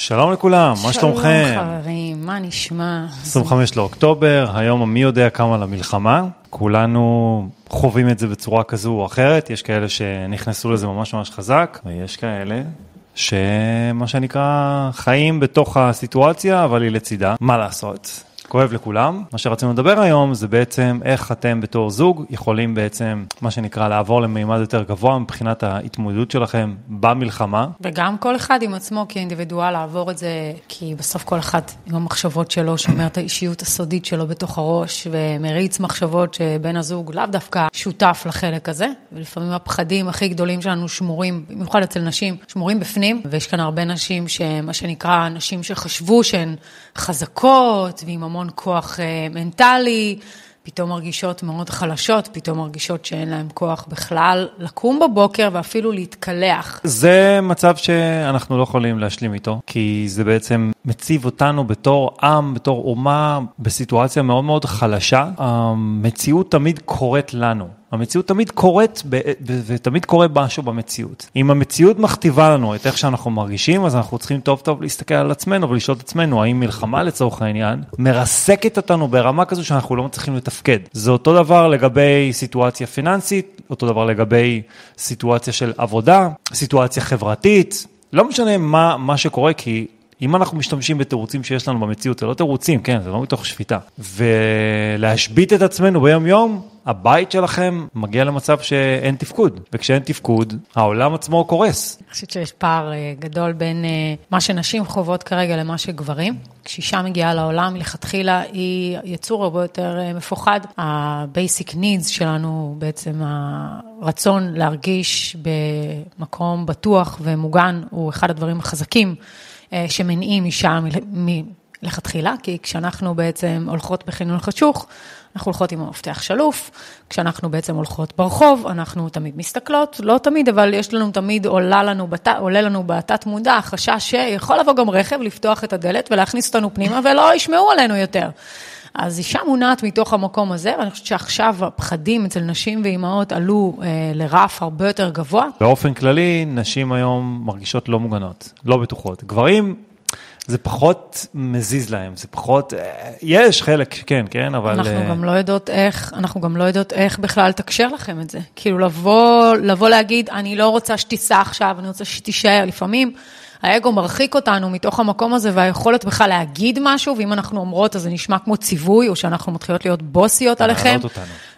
שלום לכולם, מה שלומכם? שלום חברים, מה נשמע? 25 לאוקטובר, היום המי יודע כמה למלחמה, כולנו חווים את זה בצורה כזו או אחרת, יש כאלה שנכנסו לזה ממש ממש חזק, ויש כאלה שמה שנקרא חיים בתוך הסיטואציה, אבל היא לצידה, מה לעשות? כואב לכולם. מה שרצינו לדבר היום זה בעצם איך אתם בתור זוג יכולים בעצם, מה שנקרא, לעבור למימד יותר גבוה מבחינת ההתמודדות שלכם במלחמה. וגם כל אחד עם עצמו כאינדיבידואל לעבור את זה, כי בסוף כל אחד עם המחשבות שלו שומר את האישיות הסודית שלו בתוך הראש, ומריץ מחשבות שבן הזוג לאו דווקא שותף לחלק הזה, ולפעמים הפחדים הכי גדולים שלנו שמורים, במיוחד אצל נשים, שמורים בפנים, ויש כאן הרבה נשים שמה שנקרא, נשים שחשבו שהן חזקות, ועם המון כוח מנטלי, פתאום מרגישות מאוד חלשות, פתאום מרגישות שאין להם כוח בכלל לקום בבוקר ואפילו להתקלח. זה מצב שאנחנו לא יכולים להשלים איתו, כי זה בעצם מציב אותנו בתור עם, בתור אומה, בסיטואציה מאוד מאוד חלשה. המציאות תמיד קורית לנו. המציאות תמיד קורית, ותמיד קורה משהו במציאות. אם המציאות מכתיבה לנו את איך שאנחנו מרגישים, אז אנחנו צריכים טוב טוב להסתכל על עצמנו, ולשאול את עצמנו, האם מלחמה לצורך העניין, מרסקת אותנו ברמה כזו שאנחנו לא מצליחים לתפקד. זה אותו דבר לגבי סיטואציה פיננסית, אותו דבר לגבי סיטואציה של עבודה, סיטואציה חברתית, לא משנה מה שקורה, כי אם אנחנו משתמשים בתירוצים שיש לנו במציאות, זה לא תירוצים, כן, זה לא מתוך שפיטה. ולהשבית את עצמנו ביום יום, הבית שלכם מגיע למצב שאין תפקוד, וכשאין תפקוד, העולם עצמו קורס. אני חושבת שיש פער גדול בין מה שנשים חוות כרגע למה שגברים. כשאישה מגיעה לעולם, לכתחילה היא יצור הרבה יותר מפוחד. ה-basic needs שלנו, בעצם הרצון להרגיש במקום בטוח ומוגן, הוא אחד הדברים החזקים, שמניעים אישה מלכתחילה, כי כשאנחנו בעצם הולכות בחינון חשוך, אנחנו הולכות עם המפתח שלוף, כשאנחנו בעצם הולכות ברחוב, אנחנו תמיד מסתכלות, לא תמיד, אבל יש לנו תמיד, עולה לנו בתת מודע, החשש שיכול לבוא גם רכב, לפתוח את הדלת ולהכניס אותנו פנימה, ולא ישמעו עלינו יותר. אז אישה מונעת מתוך המקום הזה, ואני חושבת שעכשיו הפחדים אצל נשים ואימהות עלו לרף הרבה יותר גבוה. באופן כללי, נשים היום מרגישות לא מוגנות, לא בטוחות. גברים, זה פחות מזיז להם, זה פחות, יש חלק, כן, אבל אנחנו גם לא יודעות איך בכלל תקשר לכם את זה. כאילו לבוא להגיד, אני לא רוצה שתיסע עכשיו, אני רוצה שתישאר לפעמים, האגו מרחיק אותנו מתוך המקום הזה, והיכולת בכלל להגיד משהו, ואם אנחנו אומרות, אז זה נשמע כמו ציווי, או שאנחנו מתחילות להיות בוסיות עליכם,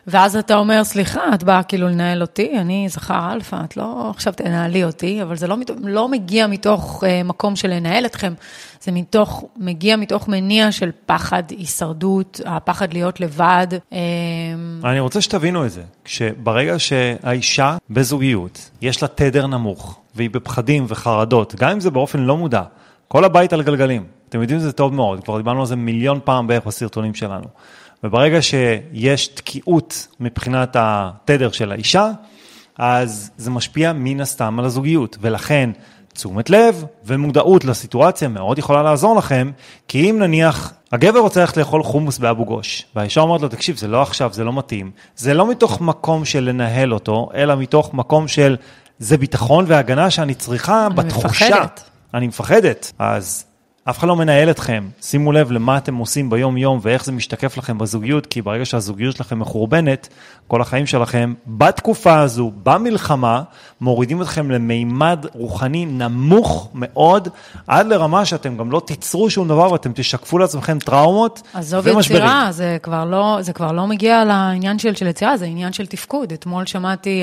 ואז אתה אומר, סליחה, את באה כאילו לנהל אותי, אני זכר אלפא, את לא עכשיו תנהלי אותי, אבל זה לא מגיע מתוך מקום של לנהל אתכם, זה מגיע מתוך מניע של פחד, הישרדות, הפחד להיות לבד. אני רוצה שתבינו את זה, שברגע שהאישה בזוגיות, יש לה תדר נמוך, והיא בפחדים וחרדות, גם אם זה באופן לא מודע, כל הבית על גלגלים, אתם יודעים שזה טוב מאוד, כבר דיברנו על זה מיליון פעם בערך בסרטונים שלנו, וברגע שיש תקיעות מבחינת התדר של האישה, אז זה משפיע מן הסתם על הזוגיות, ולכן תשומת לב ומודעות לסיטואציה מאוד יכולה לעזור לכם, כי אם נניח הגבר רוצה ללכת לאכול חומוס באבו גוש, והאישה אומרת לו, תקשיב, זה לא עכשיו, זה לא מתאים, זה לא מתוך מקום של לנהל אותו, אלא מתוך מקום של זה ביטחון והגנה שאני צריכה בתחושה. אני מפחדת. אז אף אחד לא מנהל אתכם. שימו לב למה אתם עושים ביום יום ואיך זה משתקף לכם בזוגיות, כי ברגע שהזוגיות שלכם מחורבנת, כל החיים שלכם בתקופה הזו, במלחמה, מורידים אתכם למימד רוחני נמוך מאוד, עד לרמה שאתם גם לא תיצרו שום דבר, ואתם תשקפו לעצמכם טראומות ומשברים. עזוב יצירה, זה כבר לא מגיע לעניין של יצירה, זה עניין של תפקוד. אתמול שמעתי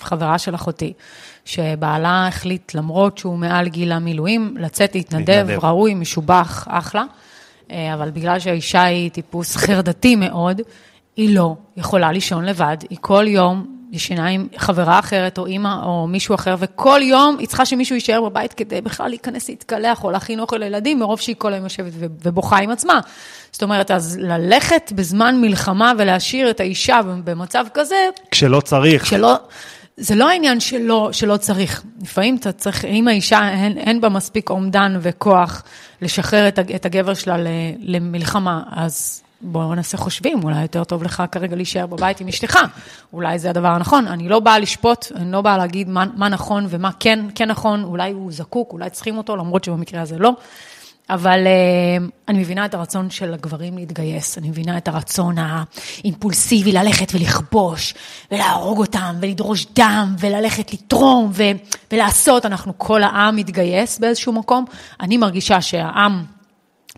חברה של אחותי, שבעלה החליט, למרות שהוא מעל גיל המילואים, לצאת להתנדב, ראוי, משובח, אחלה, אבל בגלל שהאישה היא טיפוס חרדתי מאוד, היא לא יכולה לישון לבד, היא כל יום ישנה עם חברה אחרת או אמא או מישהו אחר, וכל יום היא צריכה שמישהו יישאר בבית כדי בכלל להיכנס להתקלח או להכין אוכל לילדים, מרוב שהיא כל היום יושבת ובוכה עם עצמה. זאת אומרת, אז ללכת בזמן מלחמה ולהשאיר את האישה במצב כזה, כשלא צריך. זה לא העניין שלא צריך. לפעמים אתה צריך, אם האישה אין בה מספיק אומדן וכוח לשחרר את הגבר שלה למלחמה, אז בואו נעשה חושבים, אולי יותר טוב לך כרגע להישאר בבית עם אשתך, אולי זה הדבר הנכון, אני לא באה לשפוט, אני לא באה להגיד מה נכון ומה כן נכון, אולי הוא זקוק, אולי צריכים אותו, למרות שבמקרה הזה לא, אבל אני מבינה את הרצון של הגברים להתגייס, אני מבינה את הרצון האימפולסיבי ללכת ולכבוש, ולהרוג אותם, ולדרוש דם, וללכת לתרום, ולעשות, אנחנו כל העם מתגייס באיזשהו מקום, אני מרגישה שהעם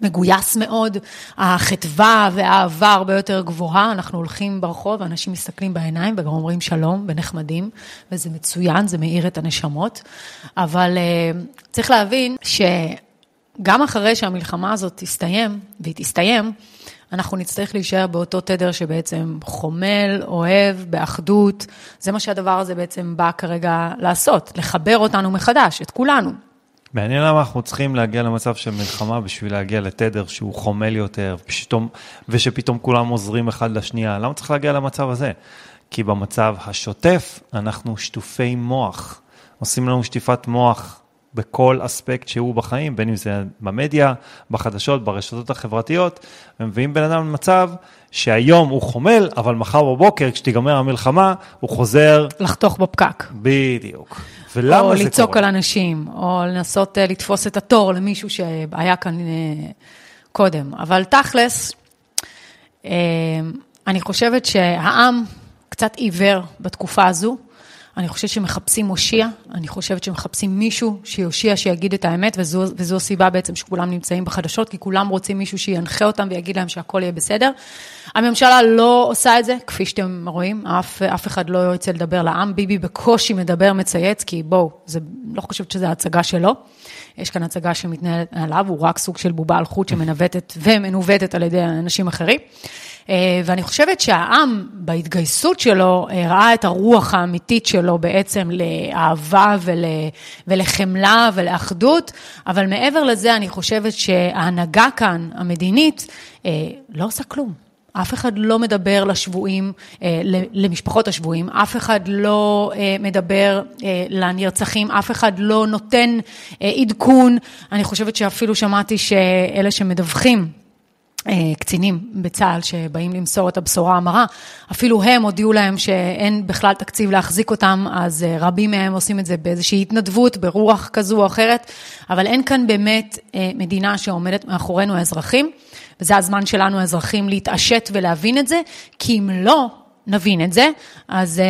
מגויס מאוד, החטבה והאהבה הרבה יותר גבוהה, אנחנו הולכים ברחוב, אנשים מסתכלים בעיניים, וגם אומרים שלום, ונחמדים, וזה מצוין, זה מאיר את הנשמות, אבל צריך להבין שגם אחרי שהמלחמה הזאת תסתיים, והיא תסתיים, אנחנו נצטרך להישאר באותו תדר שבעצם חומל, אוהב, באחדות, זה מה שהדבר הזה בעצם בא כרגע לעשות, לחבר אותנו מחדש, את כולנו. מעניין למה אנחנו צריכים להגיע למצב של מלחמה בשביל להגיע לתדר שהוא חומל יותר, ושפתאום כולם עוזרים אחד לשנייה. למה צריך להגיע למצב הזה? כי במצב השוטף אנחנו שטופי מוח. עושים לנו שטיפת מוח בכל אספקט שהוא בחיים, בין אם זה במדיה, בחדשות, ברשתות החברתיות. הם מביאים בן אדם למצב שהיום הוא חומל, אבל מחר בבוקר, כשתיגמר המלחמה, הוא חוזר לחתוך בפקק. בדיוק. או ליצוק על אנשים, או לנסות לתפוס את התור למישהו שהיה כאן קודם. אבל תכלס, אני חושבת שהעם קצת עיוור בתקופה הזו, אני חושבת שמחפשים מושיע, אני חושבת שמחפשים מישהו שיושיע, שיגיד את האמת, וזו הסיבה בעצם שכולם נמצאים בחדשות, כי כולם רוצים מישהו שינחה אותם ויגיד להם שהכל יהיה בסדר. הממשלה לא עושה את זה, כפי שאתם רואים, אף אחד לא יוצא לדבר לעם, ביבי בקושי מדבר מצייץ, כי בואו, לא חושבת שזה ההצגה שלו, יש כאן הצגה שמתנהלת עליו, הוא רק סוג של בובה על חוט שמנווטת ומנווטת על ידי אנשים אחרים. ואני חושבת שהעם בהתגייסות שלו הראה את הרוח האמיתית שלו בעצם לאהבה ולחמלה ולאחדות, אבל מעבר לזה אני חושבת שההנהגה כאן המדינית לא עושה כלום. אף אחד לא מדבר לשבועים, למשפחות השבועים, אף אחד לא מדבר לנרצחים, אף אחד לא נותן עדכון. אני חושבת שאפילו שמעתי שאלה שמדווחים, קצינים בצהל שבאים למסור את הבשורה המרה, אפילו הם הודיעו להם שאין בכלל תקציב להחזיק אותם, אז רבים מהם עושים את זה באיזושהי התנדבות, ברוח כזו או אחרת, אבל אין כאן באמת מדינה שעומדת מאחורינו האזרחים, וזה הזמן שלנו האזרחים להתעשת ולהבין את זה, כי אם לא נבין את זה, אז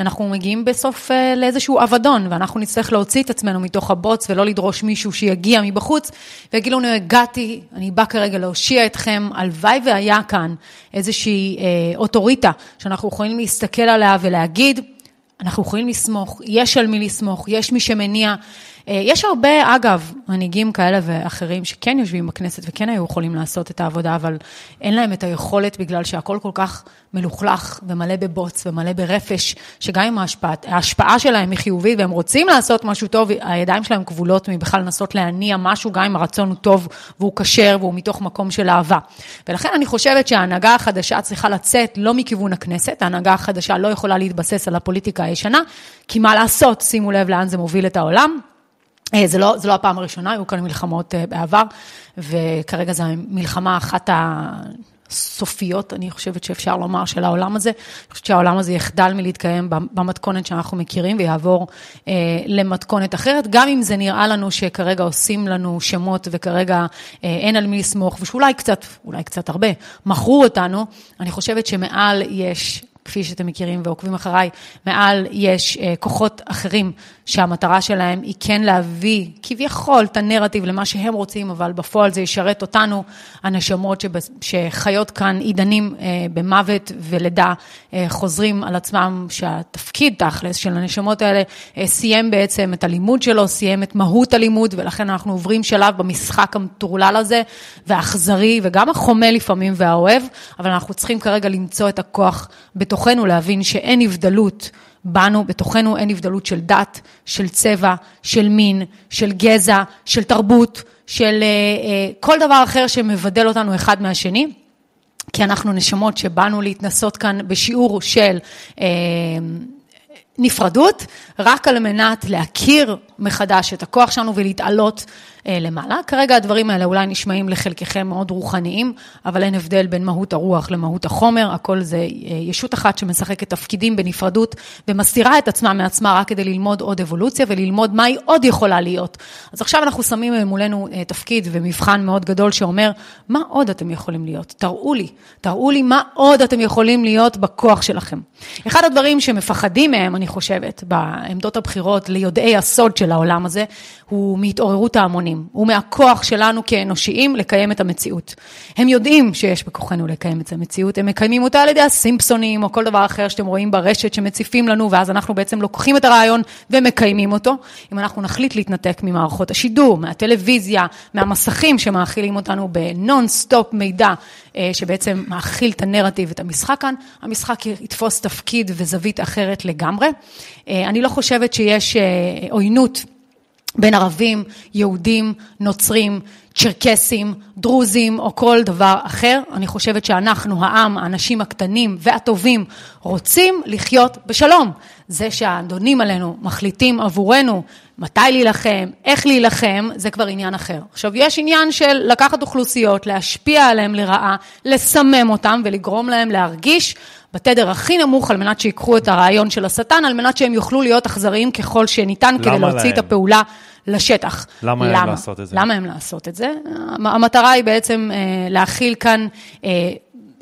אנחנו מגיעים בסוף לאיזשהו עבדון, ואנחנו נצטרך להוציא את עצמנו מתוך הבוץ, ולא לדרוש מישהו שיגיע מבחוץ, ויגיד לנו, הגעתי, אני בא כרגע להושיע אתכם, הלוואי והיה כאן איזושהי אוטוריטה, שאנחנו יכולים להסתכל עליה ולהגיד, אנחנו יכולים לסמוך, יש על מי לסמוך, יש מי שמניע, יש הרבה, אגב, מנהיגים כאלה ואחרים שכן יושבים בכנסת וכן היו יכולים לעשות את העבודה, אבל אין להם את היכולת בגלל שהכל כל כך מלוכלך ומלא בבוץ ומלא ברפש, שגם אם ההשפעה שלהם היא חיובית והם רוצים לעשות משהו טוב, הידיים שלהם כבולות מבכלל לנסות להניע משהו, גם אם הרצון הוא טוב והוא קשר והוא מתוך מקום של אהבה. ולכן אני חושבת שההנהגה החדשה צריכה לצאת לא מכיוון הכנסת, ההנהגה החדשה לא יכולה להתבסס על הפוליטיקה הישנה, כי מה לעשות, שימו לב לאן זה מוביל את העולם. זה לא הפעם הראשונה, היו כאן מלחמות בעבר, וכרגע זו מלחמה אחת הסופיות, אני חושבת שאפשר לומר, של העולם הזה. אני חושבת שהעולם הזה יחדל מלהתקיים במתכונת שאנחנו מכירים, ויעבור למתכונת אחרת, גם אם זה נראה לנו שכרגע עושים לנו שמות, וכרגע אין על מי לסמוך, ושאולי קצת, אולי קצת הרבה, מכרו אותנו, אני חושבת שמעל יש כפי שאתם מכירים ועוקבים אחריי, מעל יש כוחות אחרים שהמטרה שלהם היא כן להביא כביכול את הנרטיב למה שהם רוצים, אבל בפועל זה ישרת אותנו, הנשמות שחיות כאן עידנים במוות ולדע חוזרים על עצמם, שהתפקיד תכלס של הנשמות האלה סיים בעצם את הלימוד שלו, סיים את מהות הלימוד, ולכן אנחנו עוברים שלב במשחק המטורלל הזה, והאכזרי וגם החומל לפעמים והאוהב, אבל אנחנו צריכים כרגע למצוא את הכוח בתוכנו, להבין שאין הבדלות בנו, בתוכנו אין הבדלות של דת, של צבע, של מין, של גזע, של תרבות, של כל דבר אחר שמבדל אותנו אחד מהשני, כי אנחנו נשמות שבאנו להתנסות כאן בשיעור של נפרדות, רק על מנת להכיר מחדש את הכוח שלנו ולהתעלות למעלה. כרגע הדברים האלה אולי נשמעים לחלקכם מאוד רוחניים, אבל אין הבדל בין מהות הרוח למהות החומר, הכל זה ישות אחת שמשחקת תפקידים בנפרדות, ומסתירה את עצמה מעצמה רק כדי ללמוד עוד אבולוציה, וללמוד מה היא עוד יכולה להיות. אז עכשיו אנחנו שמים מולנו תפקיד ומבחן מאוד גדול שאומר, מה עוד אתם יכולים להיות? תראו לי מה עוד אתם יכולים להיות בכוח שלכם. אחד הדברים שמפחדים מהם, אני חושבת, בעמדות הבחירות ליודעי הסוד של העולם הזה, הוא מהתעוררות ההמונים, הוא מהכוח שלנו כאנושיים לקיים את המציאות. הם יודעים שיש בכוחנו לקיים את המציאות, הם מקיימים אותה על ידי הסימפסונים, או כל דבר אחר שאתם רואים ברשת שמציפים לנו, ואז אנחנו בעצם לוקחים את הרעיון ומקיימים אותו. אם אנחנו נחליט להתנתק ממערכות השידור, מהטלוויזיה, מהמסכים שמאכילים אותנו בנון-סטופ מידע, שבעצם מאכיל את הנרטיב, את המשחק כאן, המשחק יתפוס תפקיד וזווית אחרת לגמרי. אני לא חושבת שיש עוינות בין ערבים, יהודים, נוצרים, צ'רקסים, דרוזים או כל דבר אחר. אני חושבת שאנחנו, העם, האנשים הקטנים והטובים, רוצים לחיות בשלום. זה שהאדונים עלינו מחליטים עבורנו מתי להילחם, איך להילחם, זה כבר עניין אחר. עכשיו, יש עניין של לקחת אוכלוסיות, להשפיע עליהם לרעה, לסמם אותם ולגרום להם להרגיש בתדר הכי נמוך, על מנת שיקחו את הרעיון של השטן, על מנת שהם יוכלו להיות אכזריים ככל שניתן, כדי להוציא את הפעולה לשטח. למה הם לעשות את זה? למה הם לעשות את זה? המטרה היא בעצם להכיל כאן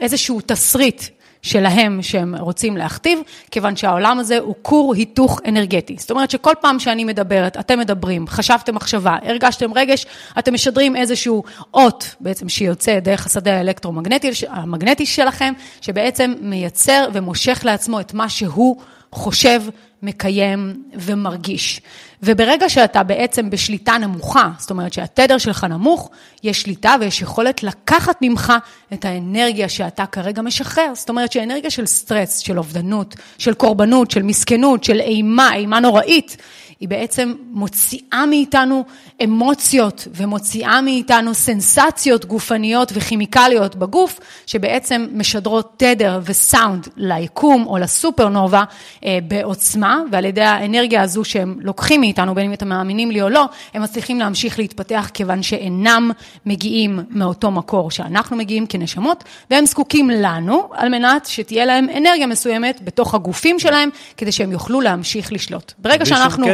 איזשהו תסריט שלהם שהם רוצים להכתיב, כיוון שהעולם הזה הוא כור היתוך אנרגטי. זאת אומרת שכל פעם שאני מדברת, אתם מדברים, חשבתם מחשבה, הרגשתם רגש, אתם משדרים איזשהו אות בעצם שיוצא דרך השדה האלקטרומגנטי שלכם, שבעצם מייצר ומושך לעצמו את מה שהוא חושב, מקיים ומרגיש. וברגע שאתה בעצם בשליטה נמוכה, זאת אומרת שהתדר שלך נמוך, יש שליטה ויש יכולת לקחת ממך את האנרגיה שאתה כרגע משחרר. זאת אומרת שהאנרגיה של סטרס, של אובדנות, של קורבנות, של מסכנות, של אימה נוראית, היא בעצם מוציאה מאיתנו אמוציות ומוציאה מאיתנו סנסציות גופניות וכימיקליות בגוף, שבעצם משדרות תדר וסאונד ליקום או לסופרנובה בעוצמה, ועל ידי האנרגיה הזו שהם לוקחים מאיתנו, בין אם אתם מאמינים לי או לא, הם מצליחים להמשיך להתפתח כיוון שאינם מגיעים מאותו מקור שאנחנו מגיעים כנשמות, והם זקוקים לנו על מנת שתהיה להם אנרגיה מסוימת בתוך הגופים שלהם, כדי שהם יוכלו להמשיך לשלוט. ברגע שאנחנו...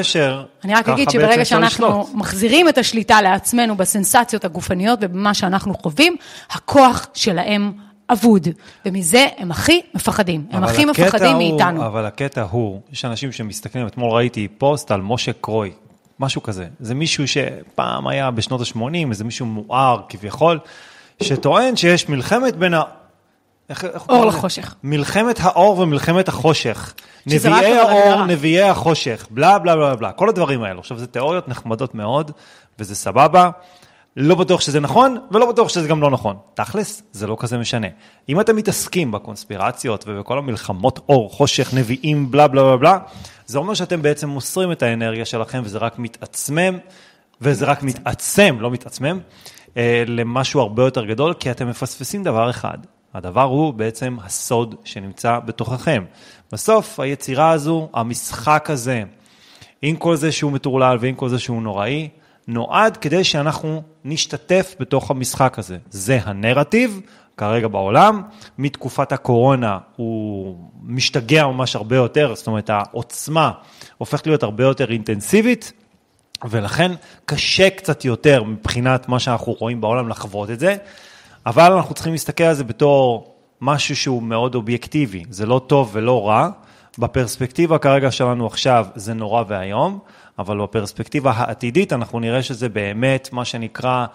אני רק אגיד שברגע שאנחנו מחזירים את השליטה לעצמנו בסנסציות הגופניות ובמה שאנחנו חווים, הכוח שלהם עבוד, ומזה הם הכי מפחדים, הם הכי מפחדים מאיתנו. אבל הקטע הוא, יש אנשים שמסתכלים, אתמול ראיתי פוסט על משה קרוי, משהו כזה, זה מישהו שפעם היה בשנות ה-80, זה מישהו מואר כביכול, שטוען שיש מלחמת בין ה... אור לחושך. מלחמת האור ומלחמת החושך. נביאי האור, נביאי החושך. בלה, בלה, בלה, בלה. כל הדברים האלו. עכשיו, זה תיאוריות נחמדות מאוד, וזה סבבה. לא בטוח שזה נכון, ולא בטוח שזה גם לא נכון. תכלס, זה לא כזה משנה. אם אתם מתעסקים בקונספירציות ובכל המלחמות אור, חושך, נביאים, בלה, בלה, בלה, בלה, זה אומר שאתם בעצם מוסרים את האנרגיה שלכם, וזה רק מתעצמם, וזה רק מתעצם, לא מתעצמם, למשהו הרבה יותר גדול, כי אתם מפספסים דבר אחד. הדבר הוא בעצם הסוד שנמצא בתוככם. בסוף היצירה הזו, המשחק הזה, עם כל זה שהוא מטורלל ועם כל זה שהוא נוראי, נועד כדי שאנחנו נשתתף בתוך המשחק הזה. זה הנרטיב, כרגע בעולם, מתקופת הקורונה הוא משתגע ממש הרבה יותר, זאת אומרת העוצמה הופכת להיות הרבה יותר אינטנסיבית, ולכן קשה קצת יותר מבחינת מה שאנחנו רואים בעולם לחוות את זה, אבל אנחנו צריכים להסתכל על זה בתור משהו שהוא מאוד אובייקטיבי, זה לא טוב ולא רע, בפרספקטיבה כרגע שלנו עכשיו זה נורא והיום, אבל בפרספקטיבה העתידית אנחנו נראה שזה באמת מה שנקרא,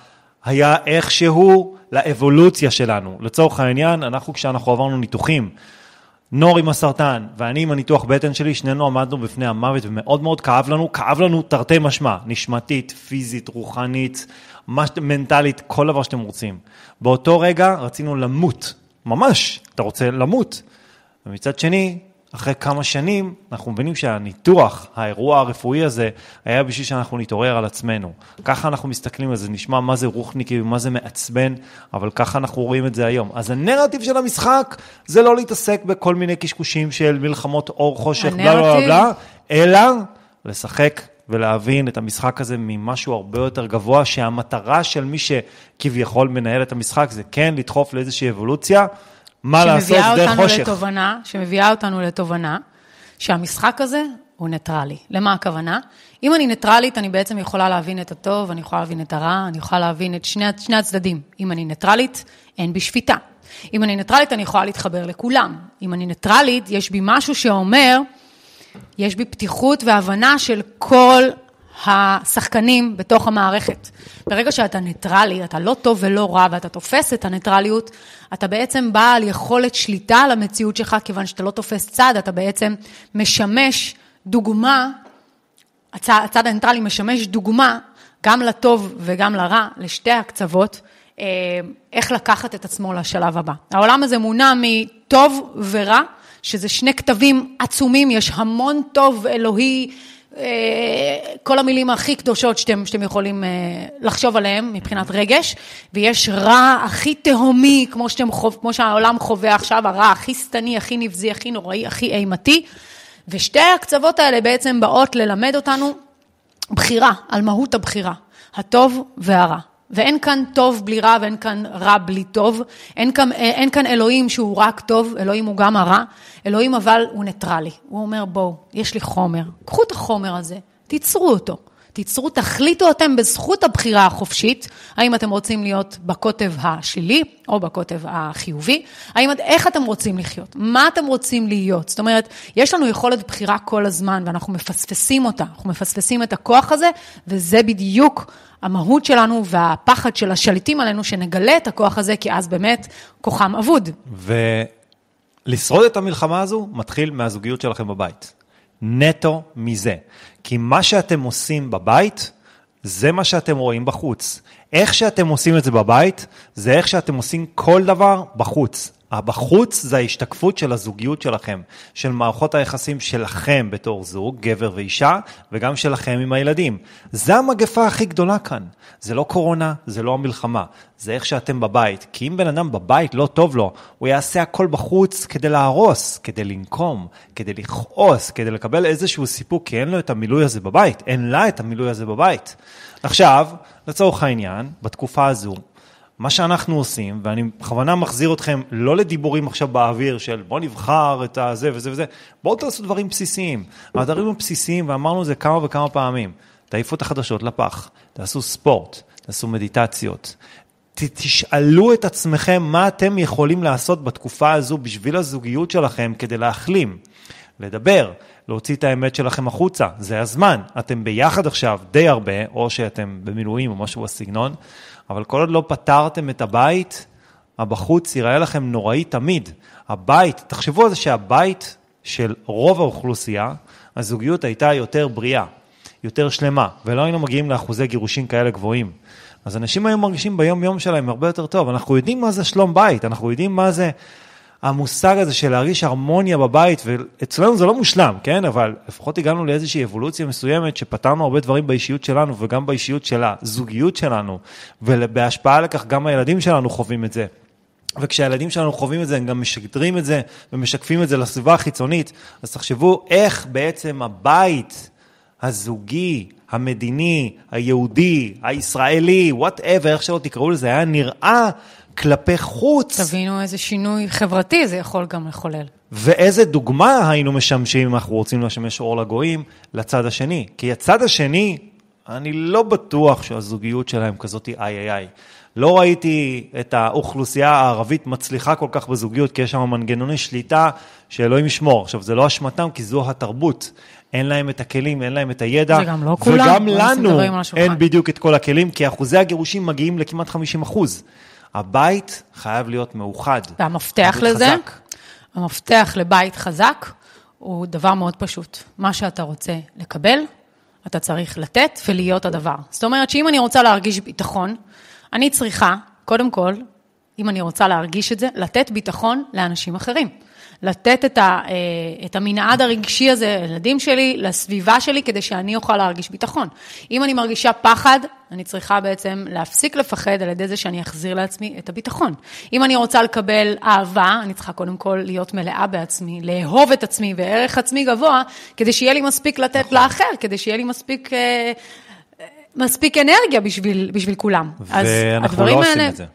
היה איכשהו לאבולוציה שלנו. לצורך העניין, אנחנו כשאנחנו עברנו ניתוחים, נור עם הסרטן ואני עם הניתוח בטן שלי, שנינו עמדנו בפני המוות ומאוד מאוד כאב לנו תרתי משמע, נשמתית, פיזית, רוחנית, מנטלית, כל דבר שאתם רוצים. באותו רגע רצינו למות, ממש, אתה רוצה למות. ומצד שני, אחרי כמה שנים, אנחנו מבינים שהניתוח, האירוע הרפואי הזה, היה בשביל שאנחנו נתעורר על עצמנו. ככה אנחנו מסתכלים על זה, נשמע מה זה רוחניקי ומה זה מעצבן, אבל ככה אנחנו רואים את זה היום. אז הנרטיב של המשחק, זה לא להתעסק בכל מיני קשקושים של מלחמות אור חושך, בלה בלה בלה, אלא לשחק ולהבין את המשחק הזה ממשהו הרבה יותר גבוה, שהמטרה של מי שכביכול מנהל את המשחק, זה כן לדחוף לאיזושהי אבולוציה, מה לעשות דרך חושך. לתובנה, שמביאה אותנו לתובנה, שהמשחק הזה הוא ניטרלי. למה הכוונה? אם אני ניטרלית, אני בעצם יכולה להבין את הטוב, אני יכולה להבין את הרע, אני יכולה להבין את שני הצדדים. אם אני ניטרלית, אין בי שפיטה. אם אני ניטרלית, אני יכולה להתחבר לכולם. אם אני ניטרלית, יש בי משהו שאומר, יש בי פתיחות והבנה של כל השחקנים בתוך המערכת. ברגע שאתה ניטרלי, אתה לא טוב ולא רע, ואתה תופס את הניטרליות, אתה בעצם בא על יכולת שליטה על המציאות שלך, כיוון שאתה לא תופס צד, אתה בעצם משמש דוגמה, הצד הניטרלי משמש דוגמה, גם לטוב וגם לרע, לשתי הקצוות, איך לקחת את עצמו לשלב הבא. העולם הזה מונע מטוב ורע, שזה שני כתבים עצומים, יש המון טוב אלוהי, כל המילים הכי קדושות שאתם יכולים לחשוב עליהם מבחינת רגש, ויש רע הכי תהומי, כמו שהעולם חווה עכשיו, הרע הכי סתני, הכי נבזי, הכי נוראי, הכי אימתי, ושתי הקצוות האלה בעצם באות ללמד אותנו בחירה, על מהות הבחירה, הטוב והרע. ואין כאן טוב בלי רע, ואין כאן רע בלי טוב, אין כאן אלוהים שהוא רק טוב, אלוהים הוא גם הרע, אלוהים אבל הוא ניטרלי, הוא אומר בואו, יש לי חומר, קחו את החומר הזה, תיצרו אותו, תחליטו אתם בזכות הבחירה החופשית, האם אתם רוצים להיות בקוטב השלילי, או בקוטב החיובי, איך אתם רוצים לחיות, מה אתם רוצים להיות, זאת אומרת, יש לנו יכולת בחירה כל הזמן, ואנחנו מפספסים אותה, אנחנו מפספסים את הכוח הזה, וזה בדיוק המהות שלנו והפחד של השליטים עלינו, שנגלה את הכוח הזה, כי אז באמת כוחם אבוד. ולשרוד את המלחמה הזו, מתחיל מהזוגיות שלכם בבית. נטו מזה. כי מה שאתם עושים בבית, זה מה שאתם רואים בחוץ. איך שאתם עושים את זה בבית, זה איך שאתם עושים כל דבר בחוץ. בחוץ זה ההשתקפות של הזוגיות שלכם, של מערכות היחסים שלכם בתור זוג, גבר ואישה, וגם שלכם עם הילדים. זה המגפה הכי גדולה כאן. זה לא קורונה, זה לא המלחמה. זה איך שאתם בבית. כי אם בן אדם בבית לא טוב לו, הוא יעשה הכל בחוץ כדי להרוס, כדי לנקום, כדי לכעוס, כדי לקבל איזשהו סיפוק, כי אין לו את המילוי הזה בבית. אין לה את המילוי הזה בבית. עכשיו, לצורך העניין, בתקופה הזו, מה שאנחנו עושים, ואני בכוונה מחזיר אתכם לא לדיבורים עכשיו באוויר של בוא נבחר את הזה וזה וזה, בואו תעשו דברים בסיסיים. הדברים בסיסיים, ואמרנו זה כמה וכמה פעמים, תעיפו את החדשות לפח, תעשו ספורט, תעשו מדיטציות, תשאלו את עצמכם מה אתם יכולים לעשות בתקופה הזו בשביל הזוגיות שלכם כדי להחלים, לדבר, להוציא את האמת שלכם החוצה, זה הזמן, אתם ביחד עכשיו די הרבה, או שאתם במילואים או משהו בסגנון, אבל כל עוד לא פתרתם את הבית, הבחוץ יראה לכם נוראי תמיד. הבית, תחשבו על זה שהבית של רוב האוכלוסייה, הזוגיות הייתה יותר בריאה, יותר שלמה, ולא היינו מגיעים לאחוזי גירושים כאלה גבוהים. אז אנשים היום מרגישים ביום יום שלהם הרבה יותר טוב. אנחנו יודעים מה זה שלום בית, אנחנו יודעים מה זה המושג הזה של להרגיש הרמוניה בבית, ואצלנו זה לא מושלם, כן? אבל לפחות הגענו לאיזושהי אבולוציה מסוימת, שפתרנו הרבה דברים באישיות שלנו, וגם באישיות שלה, זוגיות שלנו, ובהשפעה לכך גם הילדים שלנו חווים את זה. וכשהילדים שלנו חווים את זה, הם גם משדרים את זה, ומשקפים את זה לסביבה החיצונית, אז תחשבו איך בעצם הבית הזוגי, המדיני, היהודי, הישראלי, whatever, איך שלא תקראו לזה, היה נראה כלפי חוץ. תבינו איזה שינוי חברתי זה יכול גם לחולל. ואיזה דוגמה היינו משמשים אם אנחנו רוצים לשמש אור לגויים לצד השני. כי הצד השני, אני לא בטוח שהזוגיות שלהם כזאת היא איי. לא ראיתי את האוכלוסייה הערבית מצליחה כל כך בזוגיות, כי יש שם מנגנוני שליטה שאלוהים ישמור. עכשיו, זה לא אשמתם, כי זו התרבות. אין להם את הכלים, אין להם את הידע. זה גם לא כולם. וגם לנו אין בדיוק את כל הכלים, כי אחוזי הגירושים מגיעים לכמעט 50%. הבית חייב להיות מאוחד. והמפתח לזה, המפתח לבית חזק, הוא דבר מאוד פשוט. מה שאתה רוצה לקבל, אתה צריך לתת ולהיות הדבר. זאת אומרת שאם אני רוצה להרגיש ביטחון, אני צריכה, קודם כל, אם אני רוצה להרגיש את זה, לתת ביטחון לאנשים אחרים. לתת את המנעד הרגשי הזה, לילדים שלי, לסביבה שלי, כדי שאני אוכל להרגיש ביטחון. אם אני מרגישה פחד, אני צריכה בעצם להפסיק לפחד על ידי זה שאני אחזיר לעצמי את הביטחון. אם אני רוצה לקבל אהבה, אני צריכה קודם כל להיות מלאה בעצמי, לאהוב את עצמי וערך עצמי גבוה, כדי שיהיה לי מספיק לתת לאחר, כדי שיהיה לי מספיק אנרגיה בשביל כולם. ואנחנו לא עושים את זה.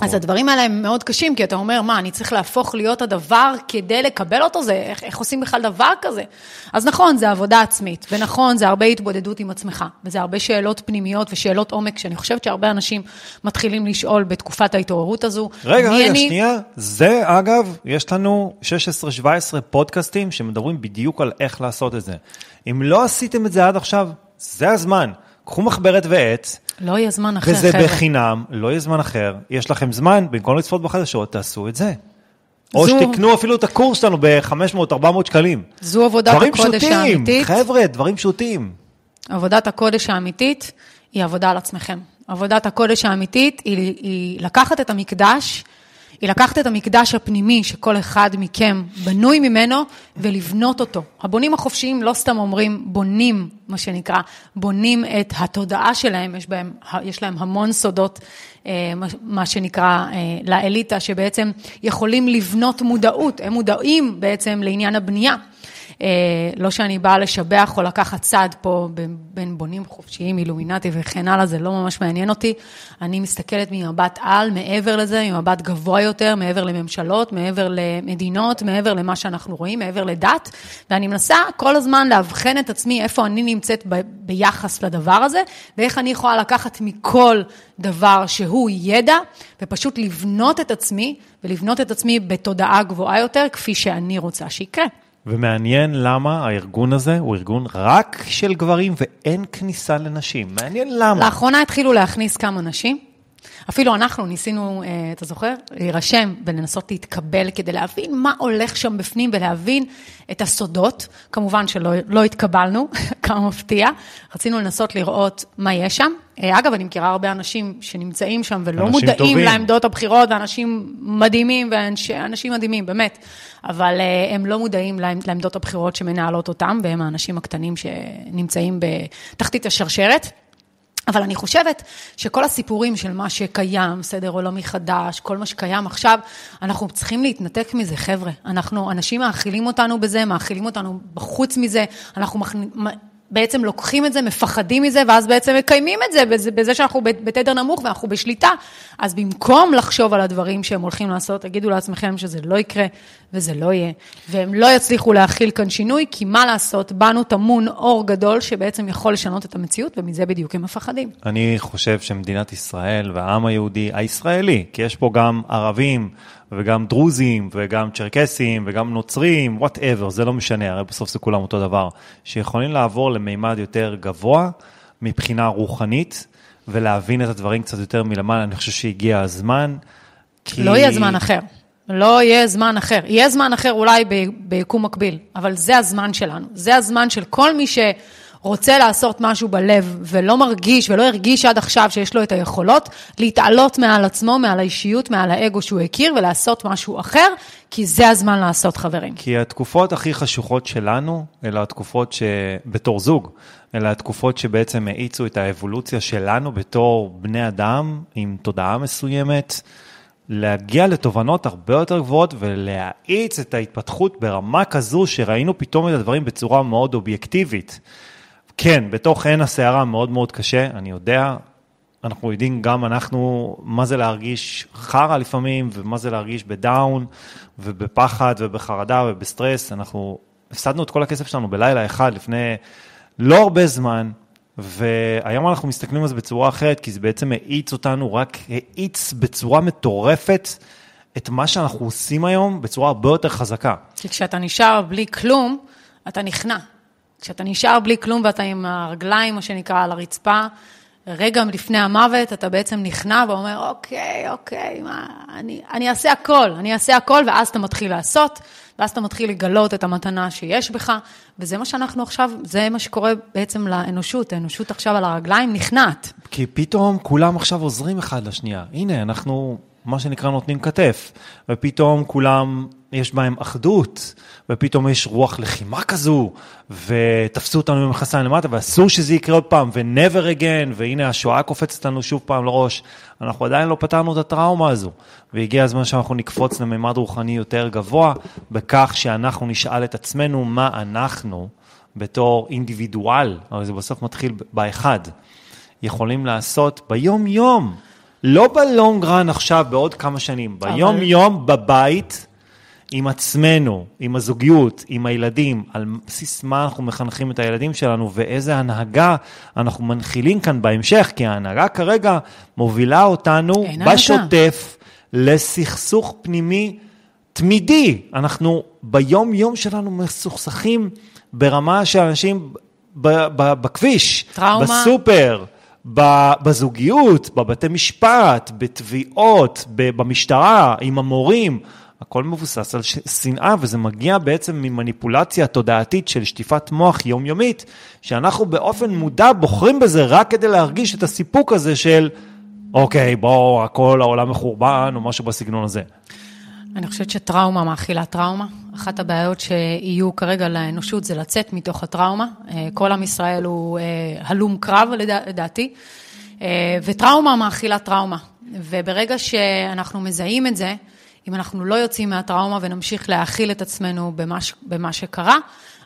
אז הדברים האלה הם מאוד קשים, כי אתה אומר, מה, אני צריך להפוך להיות הדבר כדי לקבל אותו, זה, איך עושים בכלל דבר כזה? אז נכון, זה עבודה עצמית, ונכון, זה הרבה התבודדות עם עצמך, וזה הרבה שאלות פנימיות ושאלות עומק, שאני חושבת שהרבה אנשים מתחילים לשאול בתקופת ההתעוררות הזו. רגע, שנייה, זה אגב, יש לנו 16-17 פודקאסטים שמדברים בדיוק על איך לעשות את זה. אם לא עשיתם את זה עד עכשיו, זה הזמן. קחו מחברת ועץ, לא יהיה זמן אחר. וזה בחינם, לא יהיה זמן אחר. יש לכם זמן, במקום לצפות בחדשות, תעשו את זה. או שתקנו אפילו את הקורס שלנו ב-500-400 שקלים. זו עבודת הקודש האמיתית. חבר'ה, דברים פשוטים. עבודת הקודש האמיתית היא עבודה על עצמכם. עבודת הקודש האמיתית היא לקחת את המקדש, היא לקחת את המקדש הפנימי שכל אחד מכם בנוי ממנו ולבנות אותו. הבונים החופשיים לא סתם אומרים בונים, מה שנקרא, בונים את התודעה שלהם, יש להם המון סודות, מה שנקרא, לאליטה, שבעצם יכולים לבנות מודעות, הם מודעים בעצם לעניין הבנייה. לא שאני באה לשבח או לקחת צעד פה בין בונים חופשיים, אילומינטי וכן הלאה, זה לא ממש מעניין אותי. אני מסתכלת ממבט על, מעבר לזה, ממבט גבוה יותר, מעבר לממשלות, מעבר למדינות, מעבר למה שאנחנו רואים, מעבר לדת, ואני מנסה כל הזמן להבחן את עצמי איפה אני נמצאת ביחס לדבר הזה, ואיך אני יכולה לקחת מכל דבר שהוא ידע, ופשוט לבנות את עצמי, ולבנות את עצמי בתודעה גבוהה יותר, כפי שאני רוצה שיקרה. ומעניין למה הארגון הזה הוא ארגון רק של גברים ואין כניסה לנשים. מעניין למה. לאחרונה התחילו להכניס כמה נשים. אפילו אנחנו ניסינו, אתה זוכר, להירשם ולנסות להתקבל כדי להבין מה הולך שם בפנים ולהבין את הסודות. כמובן שלא התקבלנו, כמה מפתיע. רצינו לנסות לראות מה יש שם. אגב, אני מכירה הרבה אנשים שנמצאים שם ולא מודעים לעמדות הבחירות, ואנשים מדהימים, ואנשים מדהימים, באמת. אבל הם לא מודעים לעמדות הבחירות שמנהלות אותם, והם האנשים הקטנים שנמצאים בתחתית השרשרת. אבל אני חושבת שכל הסיפורים של מה שקיים, סדר עולמי חדש, כל מה שקיים עכשיו, אנחנו צריכים להתנתק מזה, חבר'ה. אנשים מאכילים אותנו בזה, מאכילים אותנו בחוץ מזה, אנחנו בעצם לוקחים את זה, מפחדים מזה, ואז בעצם מקיימים את זה, בזה שאנחנו בתדר נמוך ואנחנו בשליטה. אז במקום לחשוב על הדברים שהם הולכים לעשות, תגידו לעצמכם שזה לא יקרה וזה לא יהיה, והם לא יצליחו להכיל כאן שינוי, כי מה לעשות, בנו תמון אור גדול שבעצם יכול לשנות את המציאות, ומזה בדיוק הם מפחדים. אני חושב שמדינת ישראל והעם היהודי, הישראלי, כי יש פה גם ערבים, וגם דרוזים, וגם צ'רקסים, וגם נוצרים, whatever, זה לא משנה, הרי בסוף זה כולם אותו דבר, שיכולים לעבור למימד יותר גבוה, מבחינה רוחנית, ולהבין את הדברים קצת יותר מלמעלה, אני חושב שהגיע הזמן, כי... לא יהיה זמן אחר. לא יהיה זמן אחר. יהיה זמן אחר אולי ביקום מקביל, אבל זה הזמן שלנו. זה הזמן של כל מי שרוצה לעשות משהו בלב, ולא מרגיש, ולא הרגיש עד עכשיו שיש לו את היכולות, להתעלות מעל עצמו, מעל האישיות, מעל האגו שהוא הכיר, ולעשות משהו אחר, כי זה הזמן לעשות, חברים. כי התקופות הכי חשוכות שלנו, אלא התקופות שבתור זוג, אלא התקופות שבעצם העיצו את האבולוציה שלנו, בתור בני אדם, עם תודעה מסוימת, להגיע לתובנות הרבה יותר גבוהות ולהאיץ את ההתפתחות ברמה כזו שראינו פתאום את הדברים בצורה מאוד אובייקטיבית. כן, בתוך עין הסערה מאוד מאוד קשה, אני יודע, אנחנו יודעים גם אנחנו מה זה להרגיש חרה לפעמים ומה זה להרגיש בדאון ובפחד ובחרדה ובסטרס. אנחנו הפסדנו את כל הכסף שלנו בלילה אחד לפני לא הרבה זמן. והיום אנחנו מסתכלים על זה בצורה אחרת, כי זה בעצם העיץ אותנו, רק העיץ בצורה מטורפת את מה שאנחנו עושים היום בצורה הרבה יותר חזקה. כי כשאתה נשאר בלי כלום, אתה נכנע. כשאתה נשאר בלי כלום ואתה עם הרגליים, מה שנקרא, על הרצפה, רגע לפני המוות, אתה בעצם נכנע ואומר, אוקיי, מה, אני אעשה הכל, ואז אתה מתחיל לעשות, ואז אתה מתחיל לגלות את המתנה שיש בך, וזה מה שאנחנו עכשיו, זה מה שקורה בעצם לאנושות, האנושות עכשיו על הרגליים נכנעת. כי פתאום כולם עכשיו עוזרים אחד לשנייה, הנה אנחנו מה שנקרא נותנים כתף, ופתאום כולם יש בהם אחדות, ופתאום יש רוח לחימה כזו, ותפסו אותנו במחסיים למטה, ואסור שזה יקרה עוד פעם, ו-never again, והנה השואה קופצת לנו שוב פעם לראש, אנחנו עדיין לא פתרנו את הטראומה הזו, והגיע הזמן שאנחנו נקפוץ לממד רוחני יותר גבוה, בכך שאנחנו נשאל את עצמנו מה אנחנו, בתור אינדיבידואל, אבל זה בסוף מתחיל באחד, יכולים לעשות ביום יום, לא בלונג רן עכשיו, בעוד כמה שנים, ביום יום בבית, עם עצמנו, עם הזוגיות, עם הילדים, על בסיס מה אנחנו מחנכים את הילדים שלנו, ואיזה הנהגה אנחנו מנחילים כאן בהמשך, כי ההנהגה כרגע מובילה אותנו בשוטף, לסכסוך פנימי תמידי. אנחנו ביום יום שלנו מסוכסכים ברמה שאנשים בכביש, בסופר, בזוגיות, בבתי משפט, בתביעות, במשטרה, עם המורים, הכל מבוסס על שנאה, וזה מגיע בעצם ממניפולציה תודעתית של שטיפת מוח יומיומית, שאנחנו באופן מודע בוחרים בזה רק כדי להרגיש את הסיפוק הזה של, אוקיי, בואו, הכל העולם מחורבן, או משהו בסגנון הזה. אני חושבת שטראומה מאכילה טראומה. אחת הבעיות שיהיו כרגע לאנושות זה לצאת מתוך הטראומה. כל עם ישראל הוא הלום קרב לדעתי, וטראומה מאכילה טראומה. וברגע שאנחנו מזהים את זה, אם אנחנו לא יוצאים מהטראומה ונמשיך להאכיל את עצמנו במה שקרה,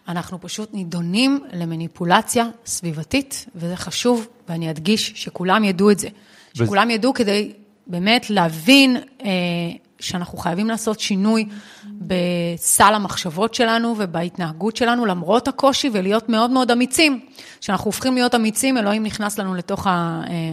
אנחנו פשוט נידונים למניפולציה סביבתית, וזה חשוב, ואני אדגיש שכולם ידעו את זה. שכולם ידעו כדי באמת להבין שאנחנו חייבים לעשות שינוי בסל המחשבות שלנו ובהתנהגות שלנו, למרות הקושי, ולהיות מאוד מאוד אמיצים. כשאנחנו הופכים להיות אמיצים, אלוהים נכנס לנו לתוך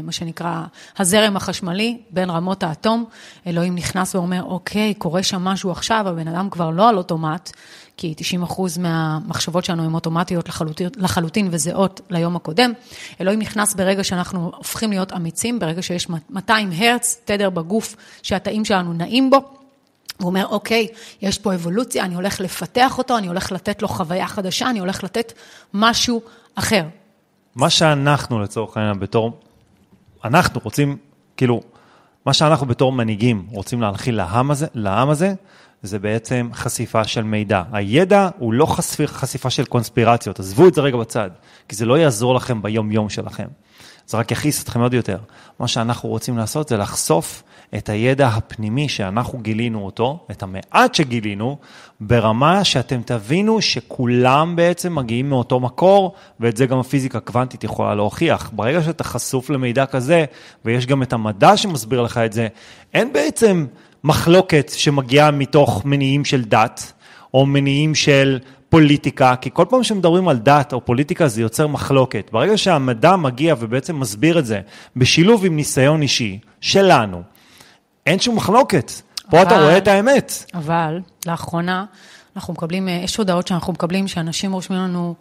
מה שנקרא הזרם החשמלי, בין רמות האטום. אלוהים נכנס ואומר, אוקיי, קורה שם משהו עכשיו, הבן אדם כבר לא על אוטומט, כי 90% מהמחשבות שלנו הן אוטומטיות לחלוטין וזהות ליום הקודם. אלוהים נכנס ברגע שאנחנו הופכים להיות אמיצים, ברגע שיש 200 הרץ, תדר בגוף שהתאים שלנו נעים בו, הוא אומר, אוקיי, יש פה אבולוציה, אני הולך לפתח אותו, אני הולך לתת לו חוויה חדשה, אני הולך לתת משהו אחר. מה שאנחנו לצורך העניין בתור, אנחנו רוצים, כאילו, מה שאנחנו בתור מנהיגים רוצים להנחיל לעם הזה, זה בעצם חשיפה של מידע. הידע הוא לא חשיפה של קונספירציות, עזבו את זה רגע בצד, כי זה לא יעזור לכם ביום יום שלכם. זה רק יחיס אתכם עוד יותר. מה שאנחנו רוצים לעשות זה לחשוף את הידע הפנימי שאנחנו גילינו אותו, את המעט שגילינו, ברמה שאתם תבינו שכולם בעצם מגיעים מאותו מקור, ואת זה גם הפיזיקה הקוונטית יכולה להוכיח. ברגע שאתה חשוף למידע כזה, ויש גם את המדע שמסביר לך את זה, אין בעצם מחלוקת שמגיעה מתוך מניעים של דת, או מניעים של פוליטיקה, כי כל פעם שמדברים על דת או פוליטיקה זה יוצר מחלוקת. ברגע שהמדע מגיע ובעצם מסביר את זה, בשילוב עם ניסיון אישי שלנו, אין שום מחלוקת. פה אתה רואה את האמת. אבל לאחרונה אנחנו מקבלים, יש הודעות שאנחנו מקבלים שאנשים רושמים לנו,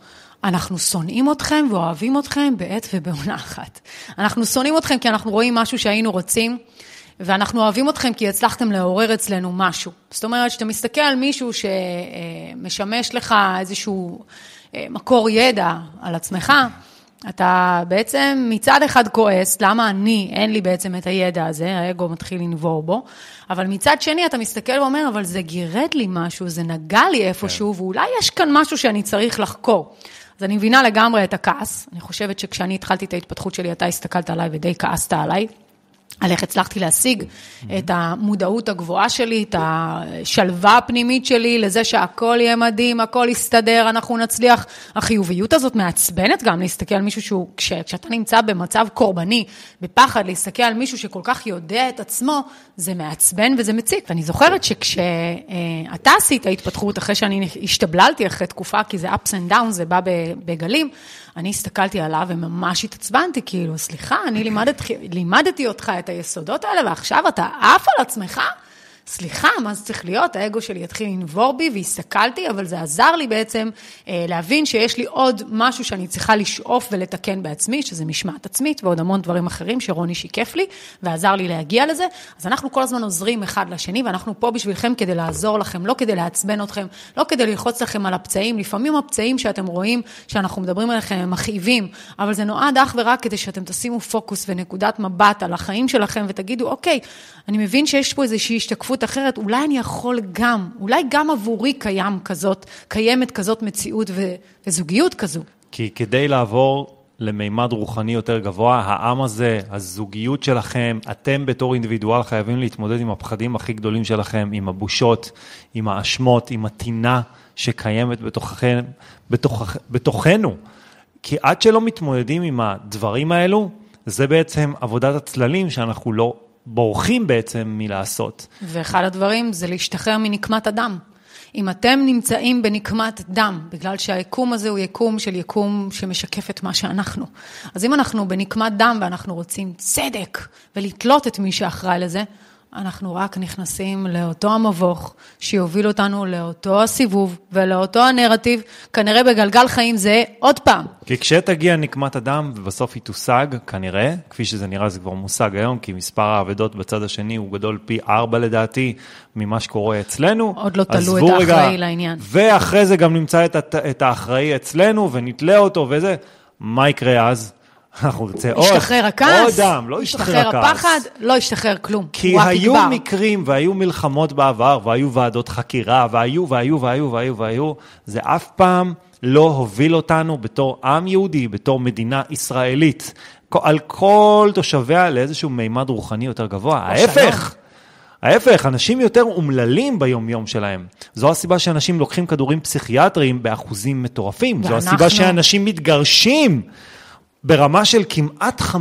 אנחנו שונאים אתכם ואוהבים אתכם בעת ובעונה אחת. אנחנו שונאים אתכם כי אנחנו רואים משהו שהיינו רוצים, ואנחנו אוהבים אתכם כי הצלחתם לעורר אצלנו משהו. זאת אומרת, שאתה מסתכל על מישהו שמשמש לך איזשהו מקור ידע על עצמך, אתה בעצם מצד אחד כועס, למה אני, אין לי בעצם את הידע הזה, האגו מתחיל לנבור בו, אבל מצד שני אתה מסתכל ואומר, אבל זה גירד לי משהו, זה נגע לי איפשהו, ואולי יש כאן משהו שאני צריך לחקור. אז אני מבינה לגמרי את הכעס, אני חושבת שכשאני התחלתי את ההתפתחות שלי, אתה הסתכלת עליי ודי כעסת עליי, על איך הצלחתי להשיג את המודעות הגבוהה שלי, את השלווה הפנימית שלי, לזה שהכל יהיה מדהים, הכל יסתדר, אנחנו נצליח. החיוביות הזאת מעצבנת גם להסתכל על מישהו שהוא, כשאתה נמצא במצב קורבני, בפחד, להסתכל על מישהו שכל כך יודע את עצמו, זה מעצבן וזה מציק. ואני זוכרת שכשאתה עשית ההתפתחות, אחרי שאני השתבללתי אחרי תקופה, כי זה ups and downs, זה בא בגלים, אני הסתכלתי עליו וממש התעצבנתי, כאילו, סליחה, אני לימדתי אותך את היסודות האלה, ועכשיו אתה עף על עצמך? סליחה, מה זה צריך להיות? האגו שלי התחיל לנבור בי והסתכלתי, אבל זה עזר לי בעצם להבין שיש לי עוד משהו שאני צריכה לשאוף ולתקן בעצמי, שזה משמעת עצמית ועוד המון דברים אחרים שרוני שיקף לי, ועזר לי להגיע לזה. אז אנחנו כל הזמן עוזרים אחד לשני, ואנחנו פה בשבילכם כדי לעזור לכם, לא כדי להעצבן אתכם, לא כדי ללחוץ לכם על הפצעים. לפעמים הפצעים שאתם רואים, שאנחנו מדברים עליכם, הם מכאיבים, אבל זה נועד אך ורק כדי שאתם תשימו פוקוס ונקודת מבט על החיים שלכם ותגידו, אוקיי, אני מבין שיש פה איזושהי השתקפות אחרת, אולי אני יכול גם, אולי גם עבורי קיימת כזאת מציאות וזוגיות כזו. כי כדי לעבור למימד רוחני יותר גבוה, העם הזה, הזוגיות שלכם, אתם בתור אינדיבידואל חייבים להתמודד עם הפחדים הכי גדולים שלכם, עם הבושות, עם האשמות, עם התינה שקיימת בתוכנו. כי עד שלא מתמודדים עם הדברים האלו, זה בעצם עבודת הצללים שאנחנו לא בורחים בעצם מלעשות. ואחד הדברים זה להשתחרר מנקמת הדם. אם אתם נמצאים בנקמת דם, בגלל שהיקום הזה הוא יקום של יקום שמשקף את מה שאנחנו. אז אם אנחנו בנקמת דם ואנחנו רוצים צדק ולתלות את מי שאחראי לזה, אנחנו רק נכנסים לאותו המבוך שיוביל אותנו לאותו הסיבוב ולאותו הנרטיב, כנראה בגלגל חיים זה עוד פעם. כי כשתגיע נקמת הדם ובסוף היא תושג, כנראה, כפי שזה נראה זה כבר מושג היום, כי מספר העבדות בצד השני הוא גדול פי 4 לדעתי ממה שקורה אצלנו. עוד לא תלו את האחראי לעניין. ואחרי זה גם נמצא את האחראי אצלנו ונתלה אותו וזה, מה יקרה אז? אנחנו נצא עוד דם, לא ישתחרר הפחד, לא ישתחרר כלום. כי היו מקרים והיו מלחמות בעבר, והיו ועדות חקירה, והיו, זה אף פעם לא הוביל אותנו בתור עם יהודי, בתור מדינה ישראלית, על כל תושביה לאיזשהו מימד רוחני יותר גבוה. ההפך, אנשים יותר אומללים ביום-יום שלהם. זו הסיבה שאנשים לוקחים כדורים פסיכיאטריים באחוזים מטורפים. זו הסיבה שאנשים מתגרשים ברמה של כמעט 50%,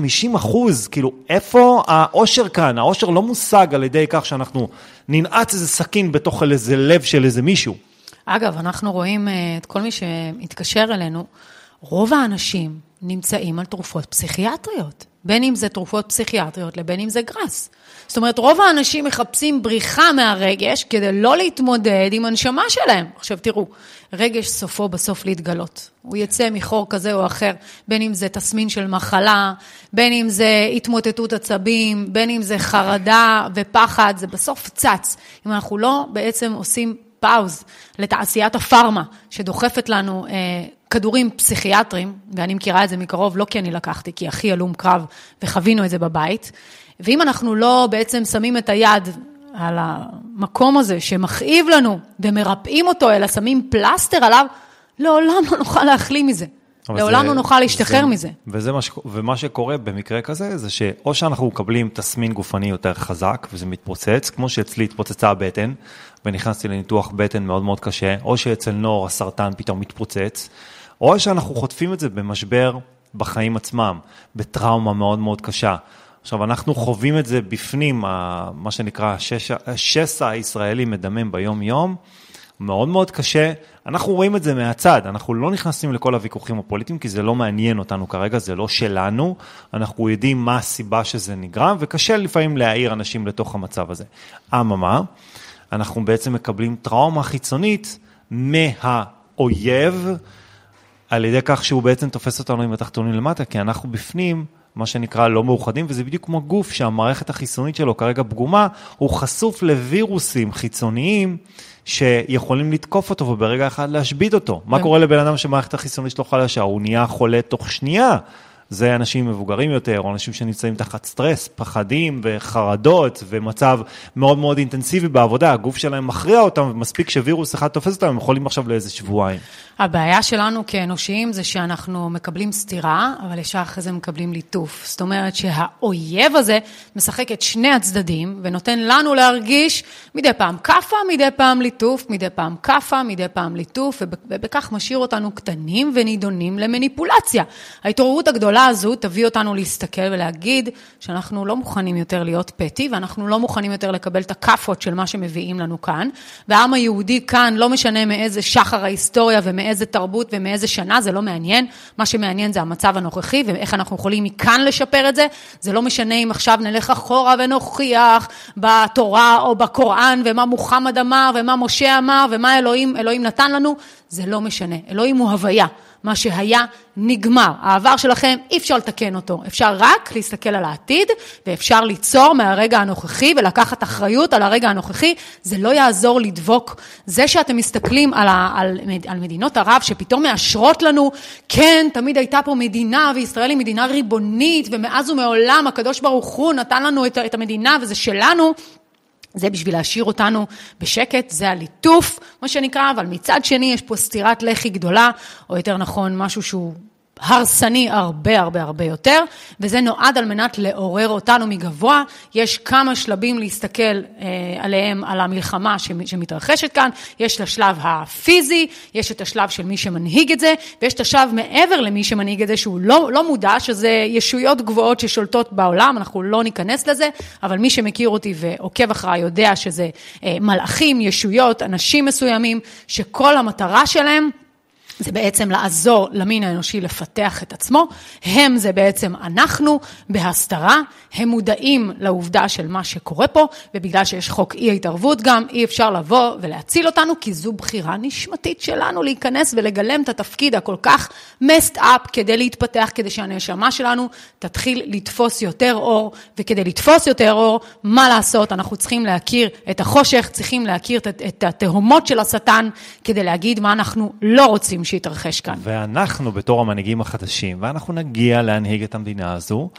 כאילו איפה האושר כאן? האושר לא מושג על ידי כך שאנחנו ננעץ איזה סכין בתוך איזה לב של איזה מישהו. אגב, אנחנו רואים את כל מי שהתקשר אלינו, רוב האנשים נמצאים על תרופות פסיכיאטריות, בין אם זה תרופות פסיכיאטריות לבין אם זה גרס. זאת אומרת, רוב האנשים מחפשים בריחה מהרגש כדי לא להתמודד עם הנשמה שלהם. עכשיו תראו, רגש סופו בסוף להתגלות. הוא יצא מחור כזה או אחר, בין אם זה תסמין של מחלה, בין אם זה התמוטטות עצבים, בין אם זה חרדה ופחד, זה בסוף צץ. אם אנחנו לא בעצם עושים פאוז לתעשיית הפארמה שדוחפת לנו כדורים פסיכיאטרים, ואני מכירה את זה מקרוב, לא כי אני לקחתי, כי הכי הלום קרב וחווינו את זה בבית, ואם אנחנו לא בעצם שמים את היד על המקום הזה שמכאיב לנו ומרפאים אותו, אלא שמים פלסטר עליו, לעולם לא נוכל להחלים מזה. לעולם לא נוכל להשתחרר מזה. ומה שקורה במקרה כזה, זה שאו שאנחנו מקבלים תסמין גופני יותר חזק, וזה מתפוצץ, כמו שאצלי התפוצצה הבטן, ונכנסתי לניתוח בטן מאוד מאוד קשה, או שאצל נור הסרטן פתאום מתפוצץ, או שאנחנו חוטפים את זה במשבר בחיים עצמם, בטראומה מאוד מאוד קשה. עכשיו, אנחנו חווים את זה בפנים, מה שנקרא השסע הישראלי מדמם ביום-יום, מאוד מאוד קשה, אנחנו רואים את זה מהצד, אנחנו לא נכנסים לכל הוויכוחים הפוליטיים, כי זה לא מעניין אותנו כרגע, זה לא שלנו, אנחנו יודעים מה הסיבה שזה נגרם, וקשה לפעמים להעיר אנשים לתוך המצב הזה. אממה, אנחנו בעצם מקבלים טראומה חיצונית מהאויב, על ידי כך שהוא בעצם תופס אותנו עם התחתונים למטה, כי אנחנו בפנים, מה שנקרא לא מאוחדים, וזה בדיוק כמו גוף שהמערכת החיסונית שלו כרגע פגומה, הוא חשוף לווירוסים חיצוניים שיכולים לתקוף אותו וברגע אחד להשבית אותו. מה קורה לבן אדם שמערכת החיסונית שלו חלשה? הוא נהיה חולה תוך שנייה. זה אנשים מבוגרים יותר, או אנשים שנמצאים תחת סטרס, פחדים וחרדות ומצב מאוד מאוד אינטנסיבי בעבודה. הגוף שלהם מכריע אותם ומספיק שווירוס אחד תופס אותם, הם יכולים עכשיו לאיזה שבועיים. הבעיה שלנו כאנושיים זה שאנחנו מקבלים סתירה, אבל ישר אחרי זה מקבלים ליטוף. זאת אומרת שהאויב הזה משחק את שני הצדדים ונותן לנו להרגיש מדי פעם קפה, מדי פעם ליטוף, מדי פעם קפה, מדי פעם ליטוף, ובכך משאיר אותנו קטנים ונידונים למניפולציה. ההתעוררות הגדולה הזו תביא אותנו להסתכל ולהגיד שאנחנו לא מוכנים יותר להיות פטי, ואנחנו לא מוכנים יותר לקבל את הקפות של מה שמביאים לנו כאן, והעם היהודי כאן לא משנה מאיזה שחר ההיסטוריה ומאיזה תרבות ומאיזה שנה, זה לא מעניין, מה שמעניין זה המצב הנוכחי ואיך אנחנו יכולים מכאן לשפר את זה, זה לא משנה אם עכשיו נלך אחורה ונוכיח בתורה או בקוראן, ומה מוחמד אמר, ומה משה אמר, ומה אלוהים נתן לנו, זה לא משנה. אלוהים הוא הוויה. מה שהיה נגמר. העבר שלכם אי אפשר לתקן אותו. אפשר רק להסתכל על העתיד, ואפשר ליצור מהרגע הנוכחי, ולקחת אחריות על הרגע הנוכחי. זה לא יעזור לדבוק. זה שאתם מסתכלים על מדינות ערב, שפתאום מאשרות לנו, כן, תמיד הייתה פה מדינה, וישראל היא מדינה ריבונית, ומאז ומעולם הקדוש ברוך הוא נתן לנו את המדינה, וזה שלנו. זה בשביל להשאיר אותנו בשקט, זה הליטוף, מה שנקרא, אבל מצד שני יש פה סתירת לחי גדולה, או יותר נכון, משהו שהוא הרסני הרבה הרבה הרבה יותר, וזה נועד על מנת לעורר אותנו מגבוה. יש כמה שלבים להסתכל עליהם, על המלחמה שמתרחשת כאן. יש את השלב הפיזי, יש את השלב של מי שמנהיג את זה, ויש את השלב מעבר למי שמנהיג את זה, שהוא לא מודע, שזה ישויות גבוהות ששולטות בעולם, אנחנו לא ניכנס לזה, אבל מי שמכיר אותי ועוקב אחריי יודע שזה מלאכים, ישויות, אנשים מסוימים, שכל המטרה שלהם, זה בעצם לעזור למין האנושי לפתח את עצמו, הם זה בעצם אנחנו בהסתרה, הם מודעים לעובדה של מה שקורה פה, ובגלל שיש חוק אי התערבות גם, אי אפשר לבוא ולהציל אותנו, כי זו בחירה נשמתית שלנו להיכנס ולגלם את התפקיד הכל כך messed up, כדי להתפתח, כדי שהנשמה שלנו תתחיל לתפוס יותר אור, וכדי לתפוס יותר אור, מה לעשות? אנחנו צריכים להכיר את החושך, צריכים להכיר את התהומות של השטן, כדי להגיד מה אנחנו לא רוצים שיתרחש כאן. ואנחנו בתור המנהיגים החדשים, ואנחנו נגיע להנהיג את המדינה הזו,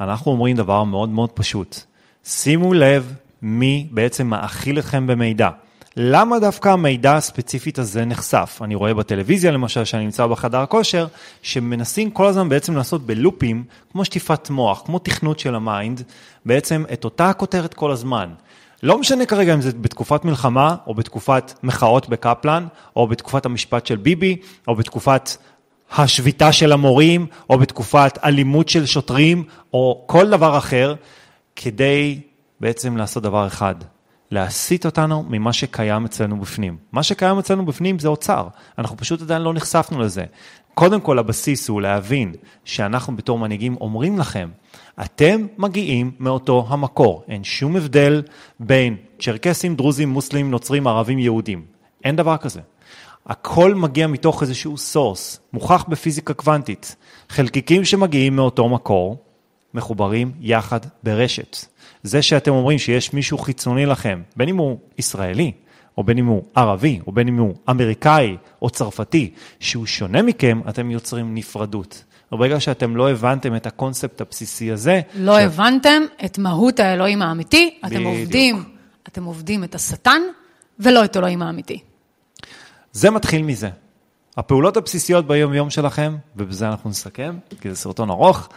אנחנו אומרים דבר מאוד מאוד פשוט. שימו לב מי בעצם מאכיל אתכם במידע. למה דווקא המידע הספציפית הזה נחשף? אני רואה בטלוויזיה למשל, שאני נמצא בחדר כושר, שמנסים כל הזמן בעצם לעשות בלופים, כמו שטיפת מוח, כמו תכנות של המיינד, בעצם את אותה הכותרת כל הזמן. לא משנה כרגע אם זה בתקופת מלחמה, או בתקופת מחאות בקפלן, או בתקופת המשפט של ביבי, או בתקופת השביתה של המורים, או בתקופת אלימות של שוטרים, או כל דבר אחר, כדי בעצם לעשות דבר אחד, להסיט אותנו ממה שקיים אצלנו בפנים. מה שקיים אצלנו בפנים זה אוצר, אנחנו פשוט עדיין לא נחשפנו לזה. קודם כל הבסיס הוא להבין שאנחנו בתור מנהיגים אומרים לכם, אתם מגיעים מאותו המקור. אין שום הבדל בין צ'רקסים, דרוזים, מוסלמים, נוצרים, ערבים, יהודים. אין דבר כזה. הכל מגיע מתוך איזשהו סורס, מוכח בפיזיקה קוונטית. חלקיקים שמגיעים מאותו מקור, מחוברים יחד ברשת. זה שאתם אומרים שיש מישהו חיצוני לכם, בין אם הוא ישראלי, או בין אם הוא ערבי, או בין אם הוא אמריקאי, או צרפתי, שהוא שונה מכם, אתם יוצרים נפרדות. ברגע שאתם לא הבנתם את הקונספט הבסיסי הזה, לא הבנתם את מהות האלוהים האמיתי, אתם עובדים את השטן, ולא את אלוהים האמיתי. זה מתחיל מזה. הפעולות הבסיסיות ביום יום שלכם, ובזה אנחנו נסכם, כי זה סרטון ארוך,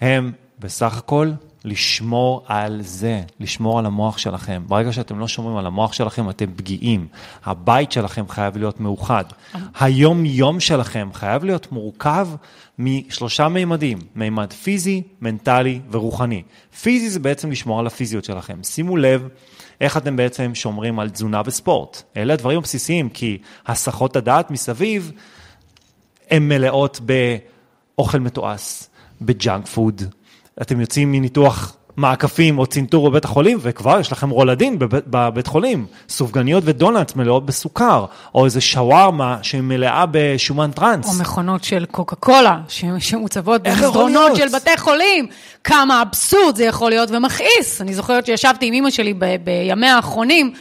הם בסך הכל לשמור על זה, לשמור על המוח שלכם. ברגע שאתם לא שומרים על המוח שלכם, אתם פגיעים. הבית שלכם חייב להיות מאוחד. היום יום שלכם חייב להיות מורכב משלושה מימדים, מימד פיזי, מנטלי ורוחני. פיזי זה בעצם לשמור על הפיזיות שלכם. שימו לב איך אתם בעצם שומרים על תזונה וספורט. אלה הדברים הבסיסיים, כי הסחות הדעת מסביב, הן מלאות באוכל מתועס, בג'אנק פוד. אתם יוצאים מניתוח מעקפים או צינטור בבית החולים, וכבר יש לכם רולדין בבית חולים, סופגניות ודונלט מלאות בסוכר, או איזה שווארמה שמלאה בשומן טרנס. או מכונות של קוקה קולה, שמוצבות במסדרונות של בתי חולים. כמה אבסורד זה יכול להיות ומכעיס. אני זוכרת שישבתי עם אמא שלי בימי האחרונים,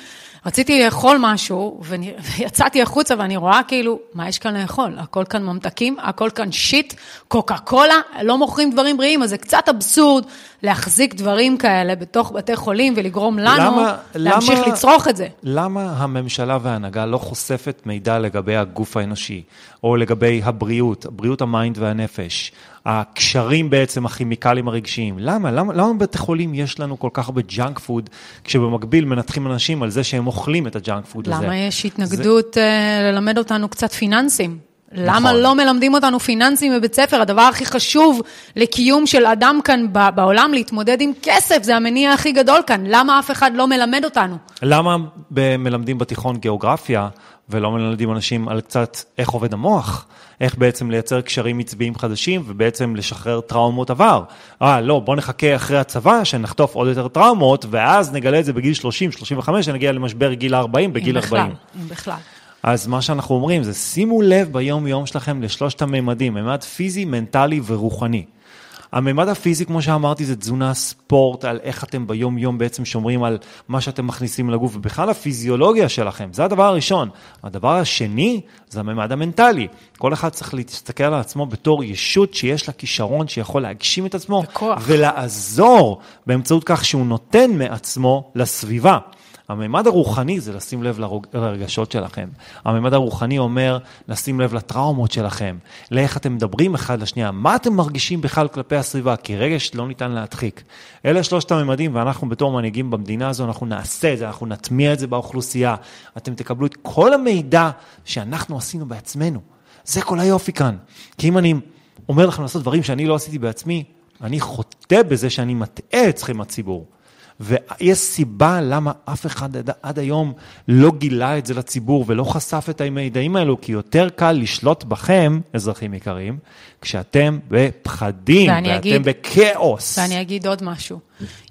רציתי לאכול משהו, ויצאתי החוצה, ואני רואה כאילו, מה יש כאן לאכול? הכל כאן ממתקים, הכל כאן שיט, קוקה קולה, לא מוכרים דברים בריאים, אז זה קצת אבסורד להחזיק דברים כאלה בתוך בתי חולים, ולגרום לנו להמשיך לצרוך את זה. למה הממשלה וההנהגה לא חושפת מידע לגבי הגוף האנושי, או לגבי הבריאות, בריאות המיינד והנפש, הקשרים בעצם הכימיקלים הרגשיים? למה בתי חולים יש לנו כל כך בג'אנק פוד, כשבמקביל מנתחים אנשים על זה שהם אוכלים את הג'אנק פוד הזה? למה יש התנגדות ללמד אותנו קצת פיננסים? למה לא מלמדים אותנו פיננסים בבית ספר? הדבר הכי חשוב לקיום של אדם כאן בעולם, להתמודד עם כסף, זה המניע הכי גדול כאן. למה אף אחד לא מלמד אותנו? למה מלמדים בתיכון גיאוגרפיה, ולא מלמדים אנשים על קצת איך עובד המוח? איך בעצם לייצר קשרים מצביעים חדשים, ובעצם לשחרר טראומות עבר? לא, בוא נחכה אחרי הצבא, שנחטוף עוד יותר טראומות, ואז נגלה את זה בגיל 30, 35, שנגיע למשבר גיל 40, בגיל 40. בכלל. אז מה שאנחנו אומרים זה, שימו לב ביום יום שלכם לשלושת הממדים, ממד פיזי, מנטלי ורוחני. הממד הפיזי, כמו שאמרתי, זה תזונה, ספורט, על איך אתם ביום יום בעצם שומרים על מה שאתם מכניסים לגוף, ובכלל הפיזיולוגיה שלכם, זה הדבר הראשון. הדבר השני זה הממד המנטלי. כל אחד צריך להסתכל על עצמו בתור ישות שיש לה כישרון, שיכול להגשים את עצמו, וכוח. ולעזור באמצעות כך שהוא נותן מעצמו לסביבה. הממד הרוחני זה לשים לב לרגשות שלכם. הממד הרוחני אומר לשים לב לטראומות שלכם, לאיך אתם מדברים אחד לשנייה, מה אתם מרגישים בכלל כלפי הסביבה, כי רגש לא ניתן להדחיק. אלה שלושת הממדים, ואנחנו בתור מנהיגים במדינה הזו, אנחנו נעשה את זה, אנחנו נטמיע את זה באוכלוסייה. אתם תקבלו את כל המידע שאנחנו עשינו בעצמנו. זה כל היופי כאן. כי אם אני אומר לכם לעשות דברים שאני לא עשיתי בעצמי, אני חוטא בזה שאני מטעה אתכם הציבור. ויש סיבה למה אף אחד עד היום לא גילה את זה לציבור ולא חשף את המידעים האלו, כי יותר קל לשלוט בכם, אזרחים יקרים, כשאתם בפחדים ואתם בקאוס. ואני אגיד עוד משהו.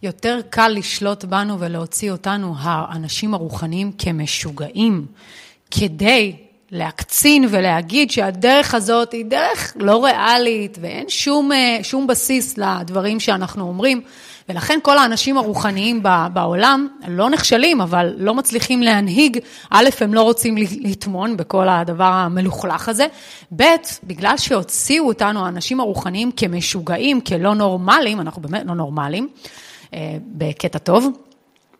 יותר קל לשלוט בנו ולהוציא אותנו, האנשים הרוחניים, כמשוגעים, כדי להקצין ולהגיד שהדרך הזאת היא דרך לא ריאלית, ואין שום בסיס לדברים שאנחנו אומרים, ולכן כל האנשים הרוחניים בעולם לא נכשלים, אבל לא מצליחים להנהיג. א', הם לא רוצים להתמון בכל הדבר המלוכלך הזה. ב', בגלל שהוציאו אותנו האנשים הרוחניים כמשוגעים, כלא נורמליים, אנחנו באמת לא נורמליים, בקטע טוב,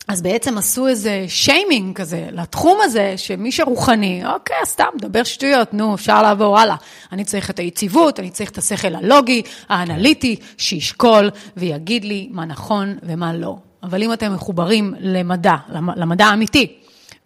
אז בעצם עשו איזה שיימינג כזה לתחום הזה, שמי שרוחני, אוקיי, סתם, דבר שטויות, נו, אפשר לעבור הלאה. אני צריך את היציבות, אני צריך את השכל הלוגי, האנליטי, שישקול ויגיד לי מה נכון ומה לא. אבל אם אתם מחוברים למדע, למדע האמיתי,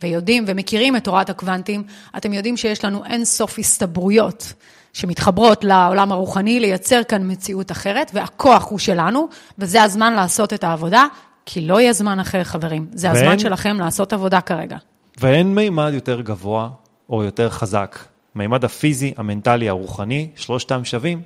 ויודעים ומכירים את תורת הקוונטים, אתם יודעים שיש לנו אין סוף הסתברויות שמתחברות לעולם הרוחני, לייצר כאן מציאות אחרת, והכוח הוא שלנו, וזה הזמן לעשות את העבודה, כי לא יהיה זמן אחר, חברים. זה הזמן שלכם לעשות עבודה כרגע. ואין מימד יותר גבוה או יותר חזק. מימד הפיזי, המנטלי, הרוחני, שלושתם שווים.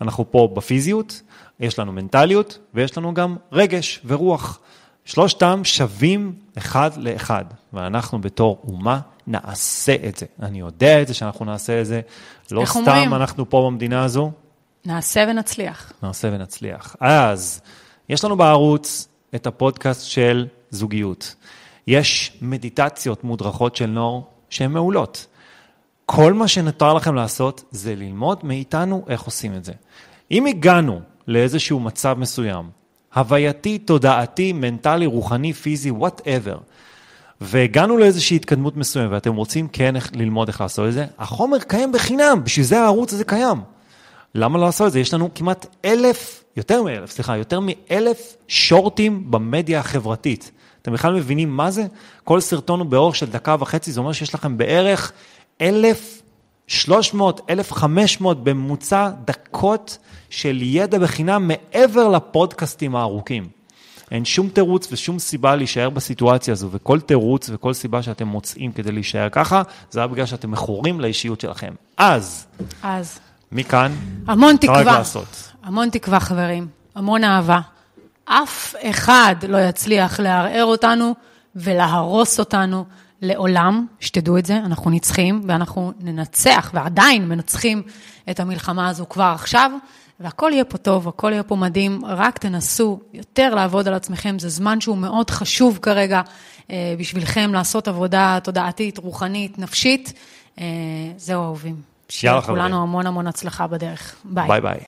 אנחנו פה בפיזיות, יש לנו מנטליות, ויש לנו גם רגש ורוח. שלושתם שווים אחד לאחד. ואנחנו בתור אומה נעשה את זה. אני יודע את זה שאנחנו נעשה את זה. לא סתם אנחנו פה במדינה הזו. נעשה ונצליח. נעשה ונצליח. אז יש לנו בערוץ את הפודקאסט של זוגיות. יש מדיטציות מודרכות של נור שהן מעולות. כל מה שנותר לכם לעשות זה ללמוד מאיתנו איך עושים את זה. אם הגענו לאיזשהו מצב מסוים, הווייתי, תודעתי, מנטלי, רוחני, פיזי, whatever, והגענו לאיזושהי התקדמות מסוים, ואתם רוצים כן ללמוד איך לעשות את זה, החומר קיים בחינם, בשביל זה הערוץ הזה קיים. למה לא לעשות את זה? יש לנו כמעט 1,000, יותר מ-1,000 שורטים במדיה החברתית. אתם בכלל מבינים מה זה? כל סרטון הוא באורך של דקה וחצי, זה אומר שיש לכם בערך 1,300, 1,500 בממוצע דקות של ידע בחינם מעבר לפודקאסטים הארוכים. אין שום תירוץ ושום סיבה להישאר בסיטואציה הזו, וכל תירוץ וכל סיבה שאתם מוצאים כדי להישאר ככה, זה בגלל שאתם מכורים לאישיות שלכם. אז. מכאן, המון תקווה, המון תקווה חברים, המון אהבה. אף אחד לא יצליח להרער אותנו ולהרוס אותנו לעולם, שתדעו את זה, אנחנו ניצחים ואנחנו ננצח ועדיין מנצחים את המלחמה הזו כבר עכשיו, והכל יהיה פה טוב, הכל יהיה פה מדהים, רק תנסו יותר לעבוד על עצמכם, זה זמן שהוא מאוד חשוב כרגע בשבילכם לעשות עבודה תודעתית, רוחנית, נפשית, זהו אהובים. שיהיה לכולנו המון המון הצלחה בדרך. ביי. ביי.